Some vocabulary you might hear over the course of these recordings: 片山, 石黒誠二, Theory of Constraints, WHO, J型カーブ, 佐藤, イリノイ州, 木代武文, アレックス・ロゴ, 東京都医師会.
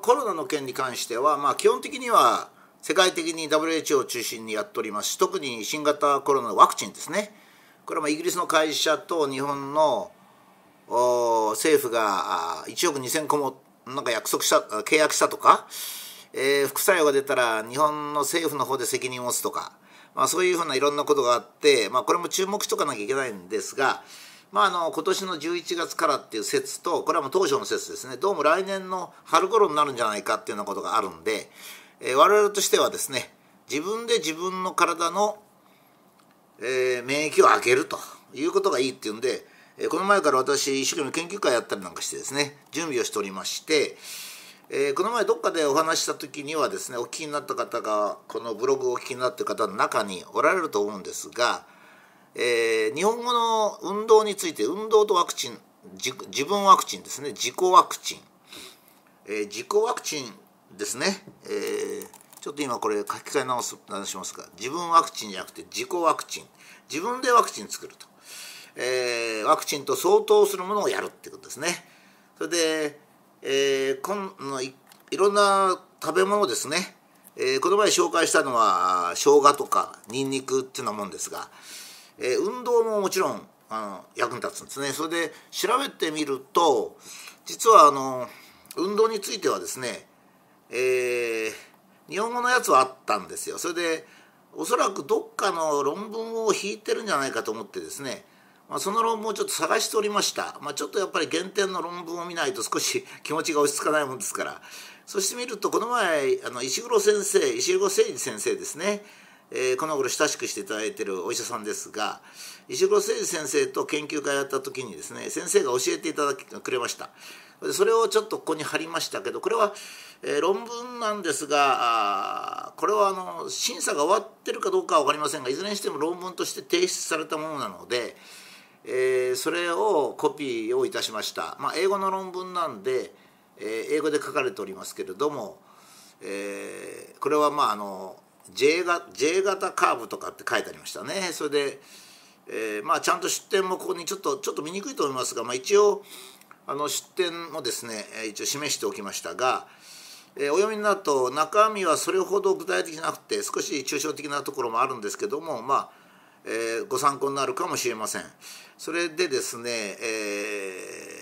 コロナの件に関しては、基本的には世界的に WHO を中心にやっておりますし、特に新型コロナのワクチンですね、これはイギリスの会社と日本の政府が1億2000個もなんか契約したとか、副作用が出たら日本の政府の方で責任を持つとか、そういうふうないろんなことがあって、これも注目しとかなきゃいけないんですが、今年の11月からっていう説と、これはもう当初の説ですね、どうも来年の春頃になるんじゃないかっていうようなことがあるんで、我々としてはですね、自分で自分の体の、免疫を上げるということがいいっていうんで、この前から私一生懸命研究会やったりなんかしてですね、準備をしておりまして、この前どっかでお話した時にはですね、お聞きになった方がこのブログをお聞きになっている方の中におられると思うんですが、日本語の運動について、運動とワクチン、自分ワクチンですね、自己ワクチン、自己ワクチンですね、ちょっと今これ書き換え直しますが、自分ワクチンじゃなくて自己ワクチン、自分でワクチン作ると、ワクチンと相当するものをやるっていうことですね。それで、いろんな食べ物ですね、この前紹介したのは生姜とかニンニクっていうようなもんですが、運動ももちろん役に立つんですね。それで調べてみると、実は運動についてはですね、日本語のやつはあったんですよ。それでおそらくどっかの論文を引いてるんじゃないかと思ってですね、その論文をちょっと探しておりました。ちょっとやっぱり原点の論文を見ないと少し気持ちが落ち着かないもんですから。そして見ると、この前石黒誠二先生ですね、この頃親しくしていただいているお医者さんですが、石黒誠二先生と研究会やった時にですね、先生が教えてくれました。それをちょっとここに貼りましたけど、これは、論文なんですが、これは審査が終わってるかどうかは分かりませんが、いずれにしても論文として提出されたものなので、それをコピーをいたしました。英語の論文なんで、英語で書かれておりますけれども、これはJ 型カーブとかって書いてありましたね。それで、ちゃんと出典もここにちょっと見にくいと思いますが、一応出典もですね、一応示しておきましたが、お読みになると中身はそれほど具体的じゃなくて少し抽象的なところもあるんですけども、ご参考になるかもしれません。それでですね、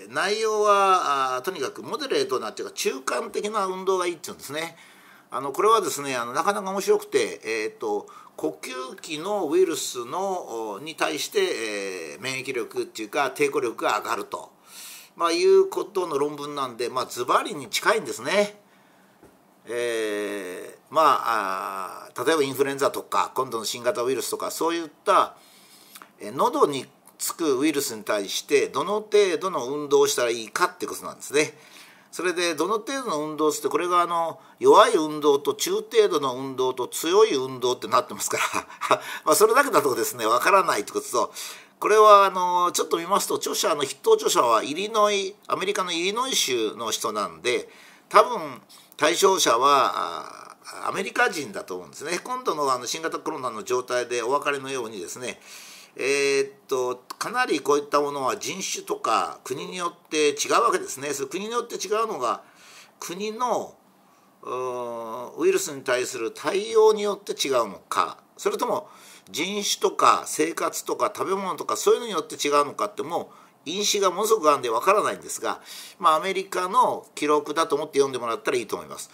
内容はとにかくモデレートなっていうか中間的な運動がいいっていうんですね。これはですね、なかなか面白くて、呼吸器のウイルスに対して、免疫力っていうか抵抗力が上がると、いうことの論文なんで、ズバリに近いんですね。例えばインフルエンザとか今度の新型ウイルスとか、そういった喉につくウイルスに対してどの程度の運動をしたらいいかっていうことなんですね。それでどの程度の運動って、これが弱い運動と中程度の運動と強い運動ってなってますからそれだけだとですね、わからないってことと、これはちょっと見ますと、筆頭著者はアメリカのイリノイ州の人なんで、多分対象者はアメリカ人だと思うんですね。今度の新型コロナの状態でお分かりのようにですね、かなりこういったものは人種とか国によって違うわけですね。それ国によって違うのが、国のウイルスに対する対応によって違うのか、それとも人種とか生活とか食べ物とかそういうのによって違うのかって、もう因子がものすごくあるんでわからないんですが、アメリカの記録だと思って読んでもらったらいいと思います。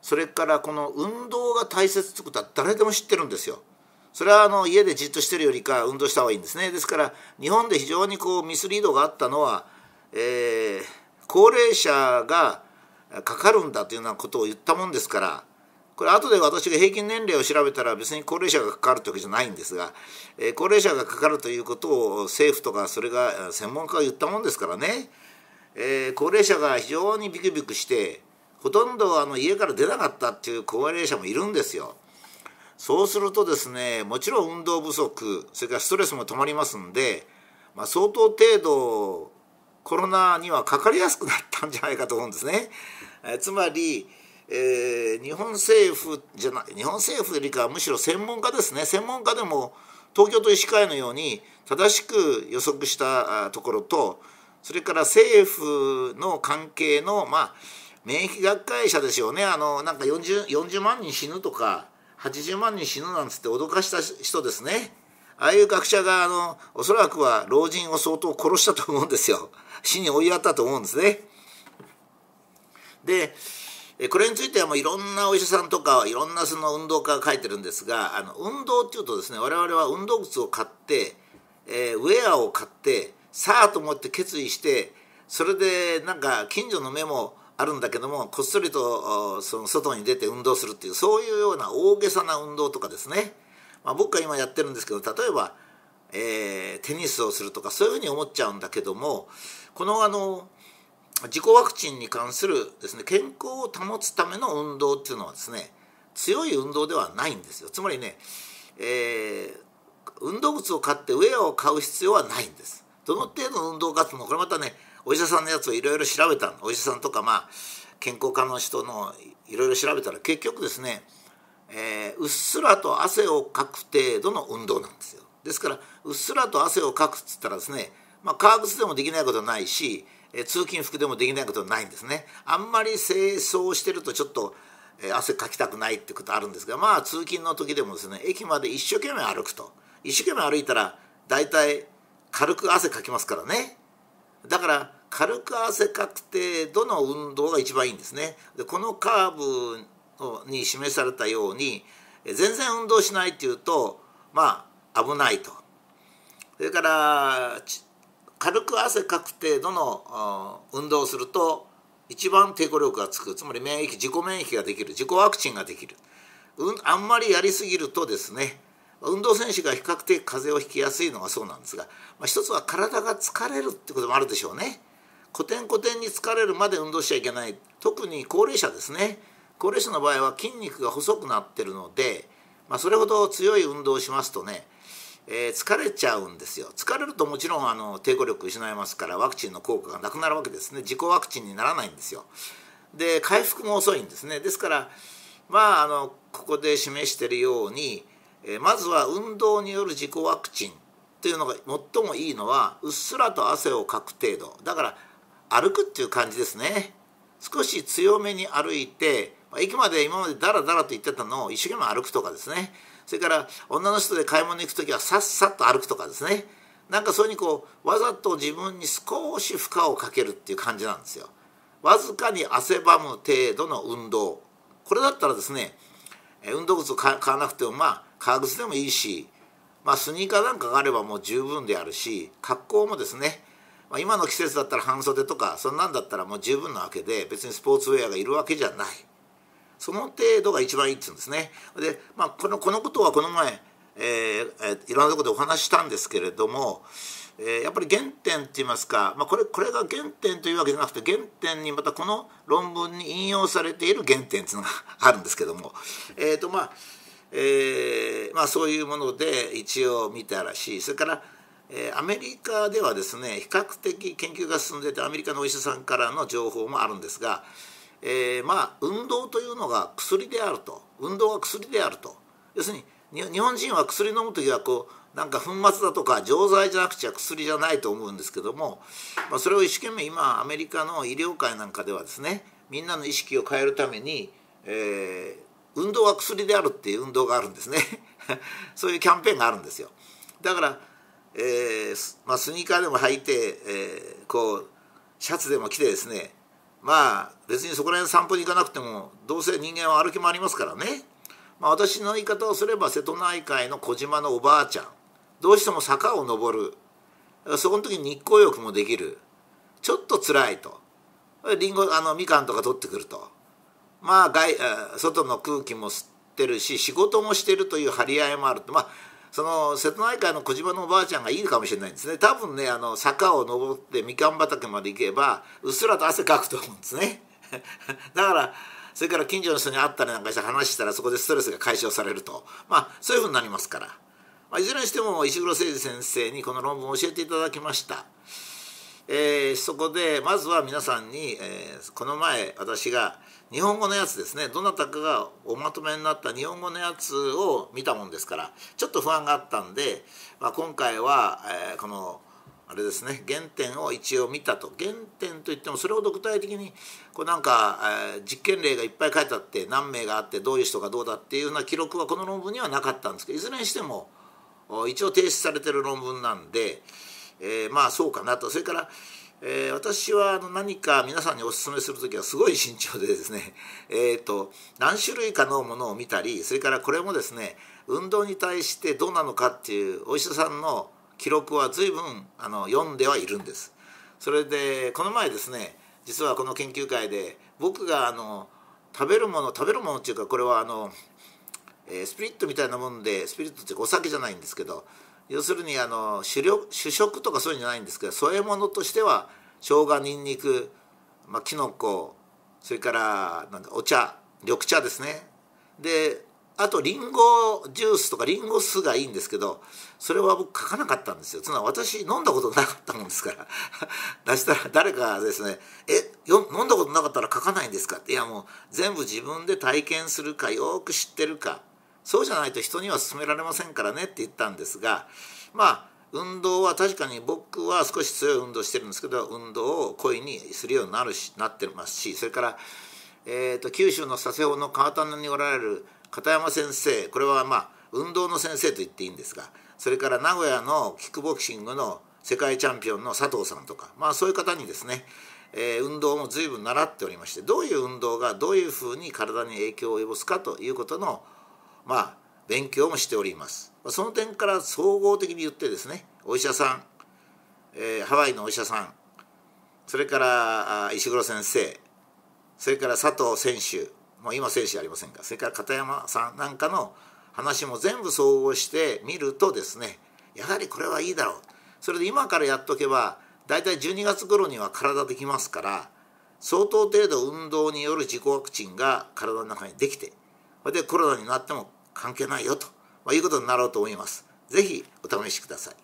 それからこの運動が大切ってことは誰でも知ってるんですよ。それは家でじっとしてるよりか運動した方がいいんですね。ですから日本で非常にミスリードがあったのは、高齢者がかかるんだというようなことを言ったもんですから、これ後で私が平均年齢を調べたら別に高齢者がかかるというわけじゃないんですが、高齢者がかかるということを政府とかそれが専門家が言ったもんですからね、高齢者が非常にビクビクしてほとんど家から出なかったっていう高齢者もいるんですよ。そうするとですね、もちろん運動不足、それからストレスも止まりますんで、相当程度コロナにはかかりやすくなったんじゃないかと思うんですね。つまり、日本政府よりかはむしろ専門家ですね。専門家でも東京都医師会のように正しく予測したところと、それから政府の関係の免疫学会社ですよね。なんか 40万人死ぬとか80万人死ぬなんつって脅かした人ですね。ああいう学者がおそらくは老人を相当殺したと思うんですよ。死に追いやったと思うんですね。でこれについてはもういろんなお医者さんとかいろんなその運動家が書いてるんですが、運動っていうとですね、我々は運動靴を買って、ウェアを買ってさあと思って決意して、それでなんか近所の目もあるんだけどもこっそりとその外に出て運動するっていう、そういうような大げさな運動とかですね、僕が今やってるんですけど、例えば、テニスをするとかそういうふうに思っちゃうんだけども、この自己ワクチンに関するですね、健康を保つための運動っていうのはですね、強い運動ではないんですよ。つまりね、運動靴を買ってウェアを買う必要はないんです。どの程度の運動かっていうのは、これまたね、お医者さんのやつをいろいろ調べたの、お医者さんとか健康家の人のいろいろ調べたら、結局ですね、うっすらと汗をかく程度の運動なんですよ。ですからうっすらと汗をかくっつったらですね、革靴でもできないことはないし、通勤服でもできないことはないんですね。あんまり清掃してるとちょっと、汗かきたくないってことあるんですが、通勤の時でもですね、駅まで一生懸命歩くと、一生懸命歩いたら大体軽く汗かきますからね。だから軽く汗かく程度の運動が一番いいんですね。でこのカーブに示されたように、全然運動しないっていうと危ないと。それから軽く汗かく程度の運動をすると一番抵抗力がつく、つまり自己免疫ができる、自己ワクチンができる。あんまりやりすぎるとですね、運動選手が比較的風邪をひきやすいのがそうなんですが、一つは体が疲れるってこともあるでしょうね。コテンコテンに疲れるまで運動しちゃいけない。特に高齢者ですね。高齢者の場合は筋肉が細くなってるので、それほど強い運動をしますとね、疲れちゃうんですよ。疲れるともちろん抵抗力失いますから、ワクチンの効果がなくなるわけですね。自己ワクチンにならないんですよ。で回復も遅いんですね。ですからここで示しているように、まずは運動による自己ワクチンというのが最もいいのは、うっすらと汗をかく程度だから、歩くっていう感じですね。少し強めに歩いて、駅まで今までダラダラと行ってたのを一生懸命歩くとかですね。それから女の人で買い物に行くときはさっさと歩くとかですね。なんかそういうふうにわざと自分に少し負荷をかけるっていう感じなんですよ。わずかに汗ばむ程度の運動。これだったらですね、運動靴を買わなくても革靴でもいいし、スニーカーなんかがあればもう十分であるし、格好もですね、今の季節だったら半袖とかそんなんだったらもう十分なわけで、別にスポーツウェアがいるわけじゃない。その程度が一番いいって言うんですね。で、このことはこの前、いろんなところでお話ししたんですけれども、やっぱり原点って言いますか、これが原点というわけじゃなくて、原点にまたこの論文に引用されている原点っていうのがあるんですけども、そういうもので一応見たらしい。それからアメリカではですね、比較的研究が進んでて、アメリカのお医者さんからの情報もあるんですが、運動というのが薬であると、運動が薬であると。要するに日本人は薬飲む時はなんか粉末だとか錠剤じゃなくちゃ薬じゃないと思うんですけども、それを一生懸命今アメリカの医療界なんかではですね、みんなの意識を変えるために、運動は薬であるっていう運動があるんですねそういうキャンペーンがあるんですよ。だからスニーカーでも履いて、シャツでも着てですね、別にそこら辺散歩に行かなくてもどうせ人間は歩き回りますからね。私の言い方をすれば、瀬戸内海の小島のおばあちゃん、どうしても坂を登る、そこの時に日光浴もできる、ちょっとつらいとみかんとか取ってくると、外の空気も吸ってるし仕事もしてるという張り合いもあると。その瀬戸内海の小島のおばあちゃんがいいかもしれないんですね。多分ね、坂を登ってみかん畑まで行けばうっすらと汗かくと思うんですねだからそれから近所の人に会ったりなんかして話したら、そこでストレスが解消されると、そういうふうになりますから、いずれにしても石黒誠二先生にこの論文を教えていただきました。そこでまずは皆さんに、この前私が日本語のやつですね、どなたかがおまとめになった日本語のやつを見たもんですから、ちょっと不安があったんで、今回は、このあれですね、原点を一応見たと。原点といってもそれほど具体的にこうなんか実験例がいっぱい書いてあって何名があってどういう人がどうだっていうような記録はこの論文にはなかったんですけど、いずれにしても一応提出されてる論文なんで、まあそうかなと。それから私は何か皆さんにお勧めする時はすごい慎重でですね、何種類かのものを見たり、それからこれもですね、運動に対してどうなのかっていうお医者さんの記録は随分読んではいるんです。それでこの前ですね、実はこの研究会で僕が食べるものっていうか、これはスピリットみたいなもんで、スピリットってお酒じゃないんですけど、要するに主食とかそういうんじゃないんですけど、添え物としては生姜、にんにく、きのこ、それからお茶、緑茶ですね。であとりんごジュースとかりんご酢がいいんですけど、それは僕書かなかったんですよ。つまり私飲んだことなかったもんですから出したら誰かですね「飲んだことなかったら書かないんですか?」って、いやもう全部自分で体験するかよく知ってるか。そうじゃないと人には勧められませんからねって言ったんですが、まあ運動は確かに僕は少し強い運動してるんですけど、運動を故意にするようになってますし、それから、九州の佐世保の川棚におられる片山先生、これはまあ運動の先生と言っていいんですが、それから名古屋のキックボクシングの世界チャンピオンの佐藤さんとか、まあそういう方にですね、運動も随分習っておりまして、どういう運動がどういうふうに体に影響を及ぼすかということの勉強もしております。その点から総合的に言ってですね、お医者さん、ハワイのお医者さん、それから石黒先生、それから佐藤選手、もう今選手ありませんが、それから片山さんなんかの話も全部総合してみるとですね、やはりこれはいいだろう。それで今からやっとけば大体12月頃には体できますから、相当程度運動による自己ワクチンが体の中にできて、それでコロナになっても関係ないよということになろうと思います。ぜひお試しください。